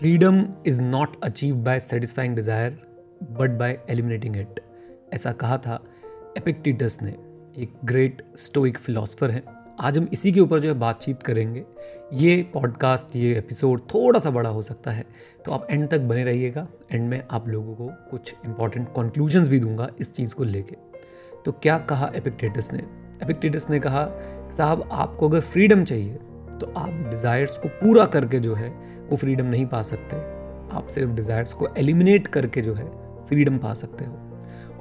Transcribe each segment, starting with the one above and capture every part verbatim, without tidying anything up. Freedom is not achieve by satisfying desire but by eliminating it, ऐसा कहा था Epictetus ने, एक ग्रेट स्टोइक फिलोसफर हैं। आज हम इसी के ऊपर जो है बातचीत करेंगे। ये पॉडकास्ट, ये एपिसोड थोड़ा सा बड़ा हो सकता है, तो आप एंड तक बने रहिएगा। एंड में आप लोगों को कुछ इंपॉर्टेंट कंक्लूजन्स भी दूंगा इस चीज़ को लेके। तो क्या कहा एपिक्टेटस ने? एपिक्टेटस ने कहा, साहब आपको अगर फ्रीडम चाहिए तो आप डिज़ायर्स को पूरा करके जो है वो फ्रीडम नहीं पा सकते, आप सिर्फ डिज़ायर्स को एलिमिनेट करके जो है फ्रीडम पा सकते हो।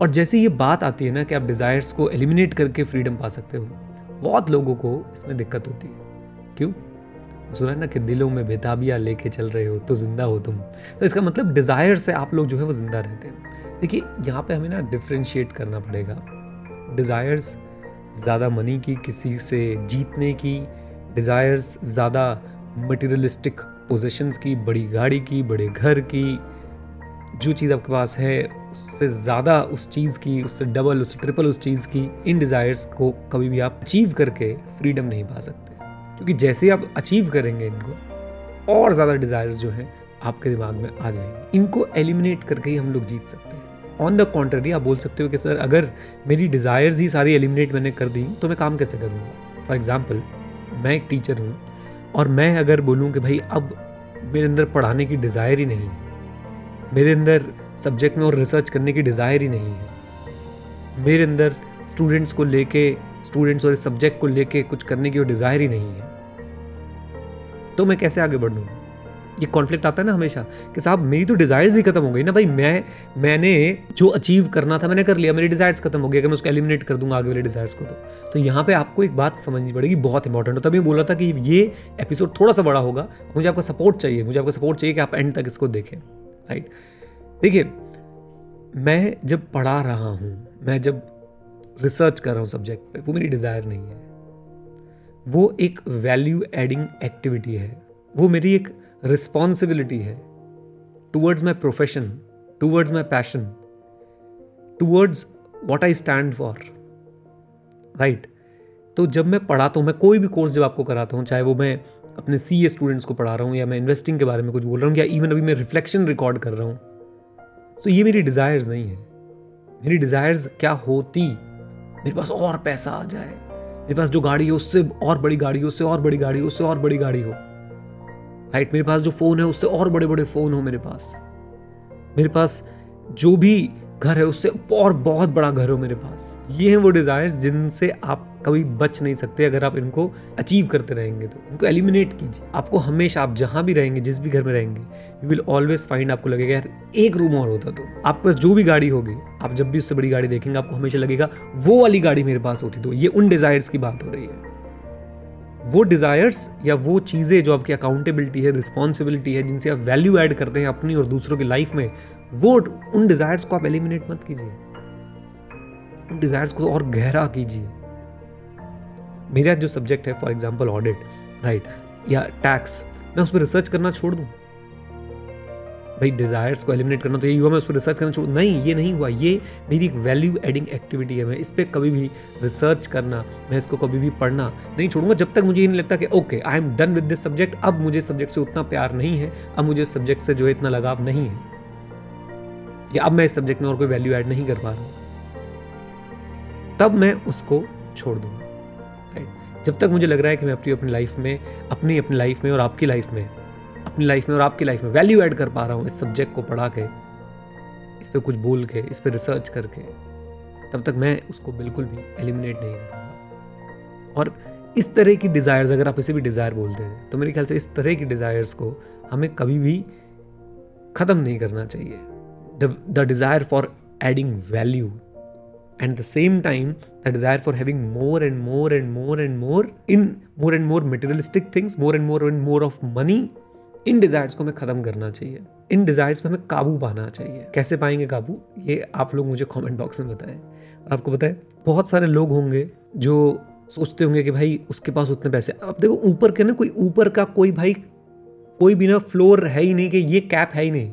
और जैसे ये बात आती है ना कि आप डिज़ायर्स को एलिमिनेट करके फ्रीडम पा सकते हो, बहुत लोगों को इसमें दिक्कत होती है। क्यों? सुना ना कि दिलों में बेताबिया लेके चल रहे हो तो जिंदा हो तुम, तो इसका मतलब डिज़ायर से आप लोग जो है वो जिंदा रहते हैं। देखिए यहाँ पे हमें ना डिफ्रेंशिएट करना पड़ेगा। डिज़ायर्स ज़्यादा मनी की, किसी से जीतने की, डिज़ायर्स ज़्यादा मटेरियलिस्टिक पोजीशंस की, बड़ी गाड़ी की, बड़े घर की, जो चीज़ आपके पास है उससे ज़्यादा उस चीज़ की, उससे डबल, उससे ट्रिपल उस चीज़ की, इन डिज़ायर्स को कभी भी आप अचीव करके फ्रीडम नहीं पा सकते, क्योंकि जैसे आप अचीव करेंगे इनको, और ज़्यादा डिज़ायर्स जो है आपके दिमाग में आ जाएंगे। इनको एलिमिनेट करके ही हम लोग जीत सकते हैं। ऑन द कॉन्ट्ररी, आप बोल सकते हो कि सर अगर मेरी डिज़ायर्स ही सारी एलिमिनेट मैंने कर दी तो मैं काम कैसे करूँगा। फॉर एग्ज़ाम्पल, मैं एक टीचर हूँ और मैं अगर बोलूँ कि भाई अब मेरे अंदर पढ़ाने की डिज़ायर ही नहीं है, मेरे अंदर सब्जेक्ट में और रिसर्च करने की डिज़ायर ही नहीं है, मेरे अंदर स्टूडेंट्स को लेके, स्टूडेंट्स और इस सब्जेक्ट को लेके कुछ करने की और डिज़ायर ही नहीं है, तो मैं कैसे आगे बढ़ूँ। ये कॉन्फ्लिक्ट आता है ना हमेशा कि साहब मेरी तो डिज़ायर्स ही खत्म हो गई ना भाई, मैं मैंने जो अचीव करना था मैंने कर लिया, मेरी डिज़ायर्स खत्म हो गई, अगर मैं उसको एलिमिनेट कर दूंगा आगे वाले डिज़ायर्स को तो तो यहाँ पे आपको एक बात समझनी पड़ेगी, बहुत इंपॉर्टेंट हो। तभी बोला था कि ये एपिसोड थोड़ा सा बड़ा होगा, मुझे आपका सपोर्ट चाहिए, मुझे आपका सपोर्ट चाहिए कि आप एंड तक इसको देखें। राइट, देखिए मैं जब पढ़ा रहा हूँ, मैं जब रिसर्च कर रहा हूँ सब्जेक्ट पे, वो मेरी डिज़ायर नहीं है, वो एक वैल्यू एडिंग एक्टिविटी है, वो मेरी एक रिस्पॉन्सिबिलिटी है towards my profession, towards my passion, towards what I stand for. Right, तो जब मैं पढ़ाता हूँ, मैं कोई भी कोर्स जब आपको कराता हूँ, चाहे वो मैं अपने सी ए स्टूडेंट्स को पढ़ा रहा हूँ, या मैं इन्वेस्टिंग के बारे में कुछ बोल रहा हूँ, या इवन अभी मैं रिफ्लेक्शन रिकॉर्ड कर रहा हूँ, तो ये मेरी डिज़ायर्स नहीं है। मेरी डिज़ायर्स क्या होती, मेरे पास और पैसा आ जाए, मेरे पास जो गाड़ी हो उससे और बड़ी गाड़ी हो, उससे और बड़ी गाड़ी हो, उससे और बड़ी गाड़ी हो। राइट, मेरे पास जो फ़ोन है उससे और बड़े बड़े फ़ोन हो, मेरे पास मेरे पास जो भी घर है उससे और बहुत बड़ा घर हो मेरे पास। ये हैं वो डिज़ायर्स जिनसे आप कभी बच नहीं सकते अगर आप इनको अचीव करते रहेंगे तो। इनको एलिमिनेट कीजिए। आपको हमेशा, आप जहाँ भी रहेंगे, जिस भी घर में रहेंगे, यू विल ऑलवेज फाइंड, आपको लगेगा यार एक रूम और होता तो। आपके पास जो भी गाड़ी होगी, आप जब भी उससे बड़ी गाड़ी देखेंगे, आपको हमेशा लगेगा वो वाली गाड़ी मेरे पास होती तो। ये उन डिज़ायर्स की बात हो रही है। वो डिज़ायर्स या वो चीज़ें जो आपकी अकाउंटेबिलिटी है, रिस्पॉन्सिबिलिटी है, जिनसे आप वैल्यू ऐड करते हैं अपनी और दूसरों की लाइफ में, वो उन डिज़ायर्स को आप एलिमिनेट मत कीजिए, उन डिज़ायर्स को और गहरा कीजिए। मेरा जो सब्जेक्ट है फॉर एग्जांपल ऑडिट, राइट, या टैक्स, मैं उस पर रिसर्च करना छोड़ दूँ, भाई डिज़ायर्स को एलिमिनेट करना तो यही हुआ मैं उस पर रिसर्च करना छोड़, नहीं ये नहीं हुआ, ये मेरी एक वैल्यू एडिंग एक्टिविटी है, मैं इस पर कभी भी रिसर्च करना, मैं इसको कभी भी पढ़ना नहीं छोड़ूंगा जब तक मुझे ये नहीं लगता कि okay I am done with this subject, अब मुझे सब्जेक्ट से उतना प्यार नहीं है, अब मुझे इस सब्जेक्ट से जो है इतना लगाव नहीं है, या अब मैं इस सब्जेक्ट में और कोई वैल्यू ऐड नहीं कर पा रहा हूँ, तब मैं उसको छोड़ दूँगा। राइट, जब तक मुझे लग रहा है कि मैं अपनी अपनी लाइफ में अपनी अपनी लाइफ में और आपकी लाइफ में अपनी लाइफ में और आपकी लाइफ में वैल्यू ऐड कर पा रहा हूँ, इस सब्जेक्ट को पढ़ा के, इस पे कुछ बोल के, इस पे रिसर्च करके, तब तक मैं उसको बिल्कुल भी एलिमिनेट नहीं करूँगा। और इस तरह की डिज़ायर्स, अगर आप इसे भी डिज़ायर बोलते हैं, तो मेरे ख्याल से इस तरह की डिज़ायर्स को हमें कभी भी ख़त्म नहीं करना चाहिए। The desire for adding value and the same time the desire for having more and more and more and more in more and more materialistic things, more and more and more of money, इन desires को हमें ख़त्म करना चाहिए। इन desires पे हमें काबू पाना चाहिए। कैसे पाएंगे काबू, ये आप लोग मुझे कमेंट बॉक्स में बताएं। आपको बताएं, बहुत सारे लोग होंगे जो सोचते होंगे कि भाई उसके पास उतने पैसे, अब देखो ऊपर के ना, कोई ऊपर का कोई भाई कोई भी ना फ्लोर है ही नहीं, कि ये कैप है ही नहीं।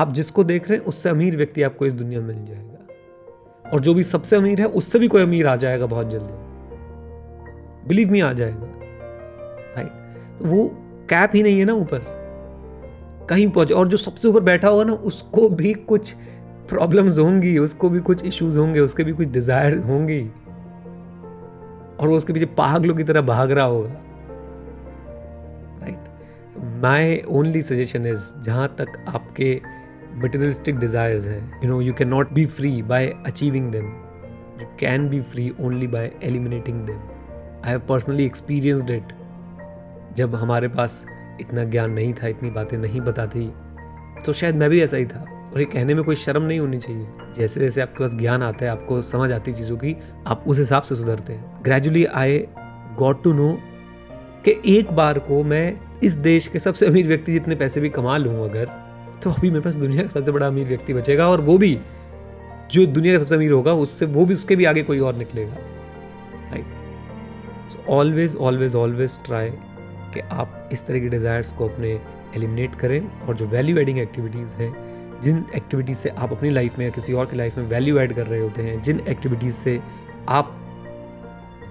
आप जिसको देख रहे हैं उससे अमीर व्यक्ति आपको इस दुनिया में मिल जाएगा, और जो भी सबसे अमीर है उससे भी कोई अमीर आ जाएगा बहुत जल्दी, बिलीव मी आ जाएगा। राइट, तो वो कैप ही नहीं है ना ऊपर, कहीं पहुंचे, और जो सबसे ऊपर बैठा होगा ना उसको भी कुछ प्रॉब्लम्स होंगी, उसको भी कुछ इश्यूज होंगे, उसके भी कुछ डिजायर होंगी, और वो उसके पीछे पागलों की तरह भाग रहा होगा, right. My only suggestion is, जहां तक आपके मटेरियलिस्टिक डिजायर्स हैं, you know you can not be free by achieving them, you can be free only by eliminating them. I have personally experienced it. जब हमारे पास इतना ज्ञान नहीं था, इतनी बातें नहीं पता थी, तो शायद मैं भी ऐसा ही था, और ये कहने में कोई शर्म नहीं होनी चाहिए। जैसे जैसे आपके पास ज्ञान आता है, आपको समझ आती है चीज़ों की, आप उस हिसाब से सुधरते हैं। Gradually I got to know कि एक बार को मैं इस देश के सबसे अमीर व्यक्ति जितने पैसे भी कमा लूँ अगर, तो अभी मेरे पास दुनिया का सबसे बड़ा अमीर व्यक्ति बचेगा, और वो भी जो दुनिया का सबसे अमीर होगा उससे वो भी उसके भी आगे कोई और निकलेगा, right. So always always always try कि आप इस तरह के डिज़ायर्स को अपने एलिमिनेट करें, और जो वैल्यू एडिंग एक्टिविटीज़ हैं, जिन एक्टिविटीज़ से आप अपनी लाइफ में या किसी और की लाइफ में वैल्यू ऐड कर रहे होते हैं, जिन एक्टिविटीज़ से आप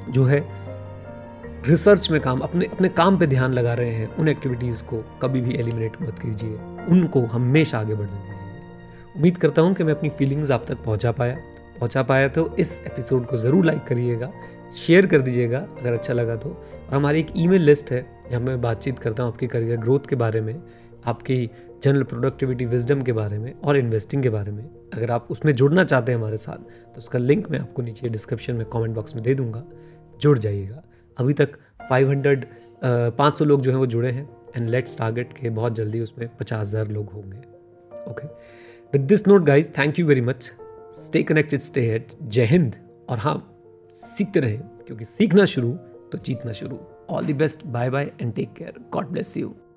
जो है रिसर्च में काम अपने अपने काम पे ध्यान लगा रहे हैं, उन एक्टिविटीज़ को कभी भी एलिमिनेट मत कीजिए, उनको हमेशा आगे बढ़ने दीजिए। उम्मीद करता हूँ कि मैं अपनी फीलिंग्स आप तक पहुँचा पाया पहुँचा पाया तो इस एपिसोड को ज़रूर लाइक करिएगा, शेयर कर दीजिएगा अगर अच्छा लगा तो। और हमारी एक ईमेल लिस्ट है जहाँ मैं बातचीत करता हूँ आपकी करियर ग्रोथ के बारे में, आपकी जनरल प्रोडक्टिविटी विजडम के बारे में, और इन्वेस्टिंग के बारे में। अगर आप उसमें जुड़ना चाहते हैं हमारे साथ, तो उसका लिंक मैं आपको नीचे डिस्क्रिप्शन में कमेंट बॉक्स में दे दूंगा, जुड़ जाइएगा। अभी तक पाँच सौ लोग जो हैं वो जुड़े हैं, एंड लेट्स टारगेट के बहुत जल्दी उसमें पचास हज़ार लोग होंगे। Okay, with this note guys, thank you very much, stay connected, stay hit, जय हिंद। और हाँ, सीखते रहें, क्योंकि सीखना शुरू तो जीतना शुरू। All the best, bye bye and take care, God bless you.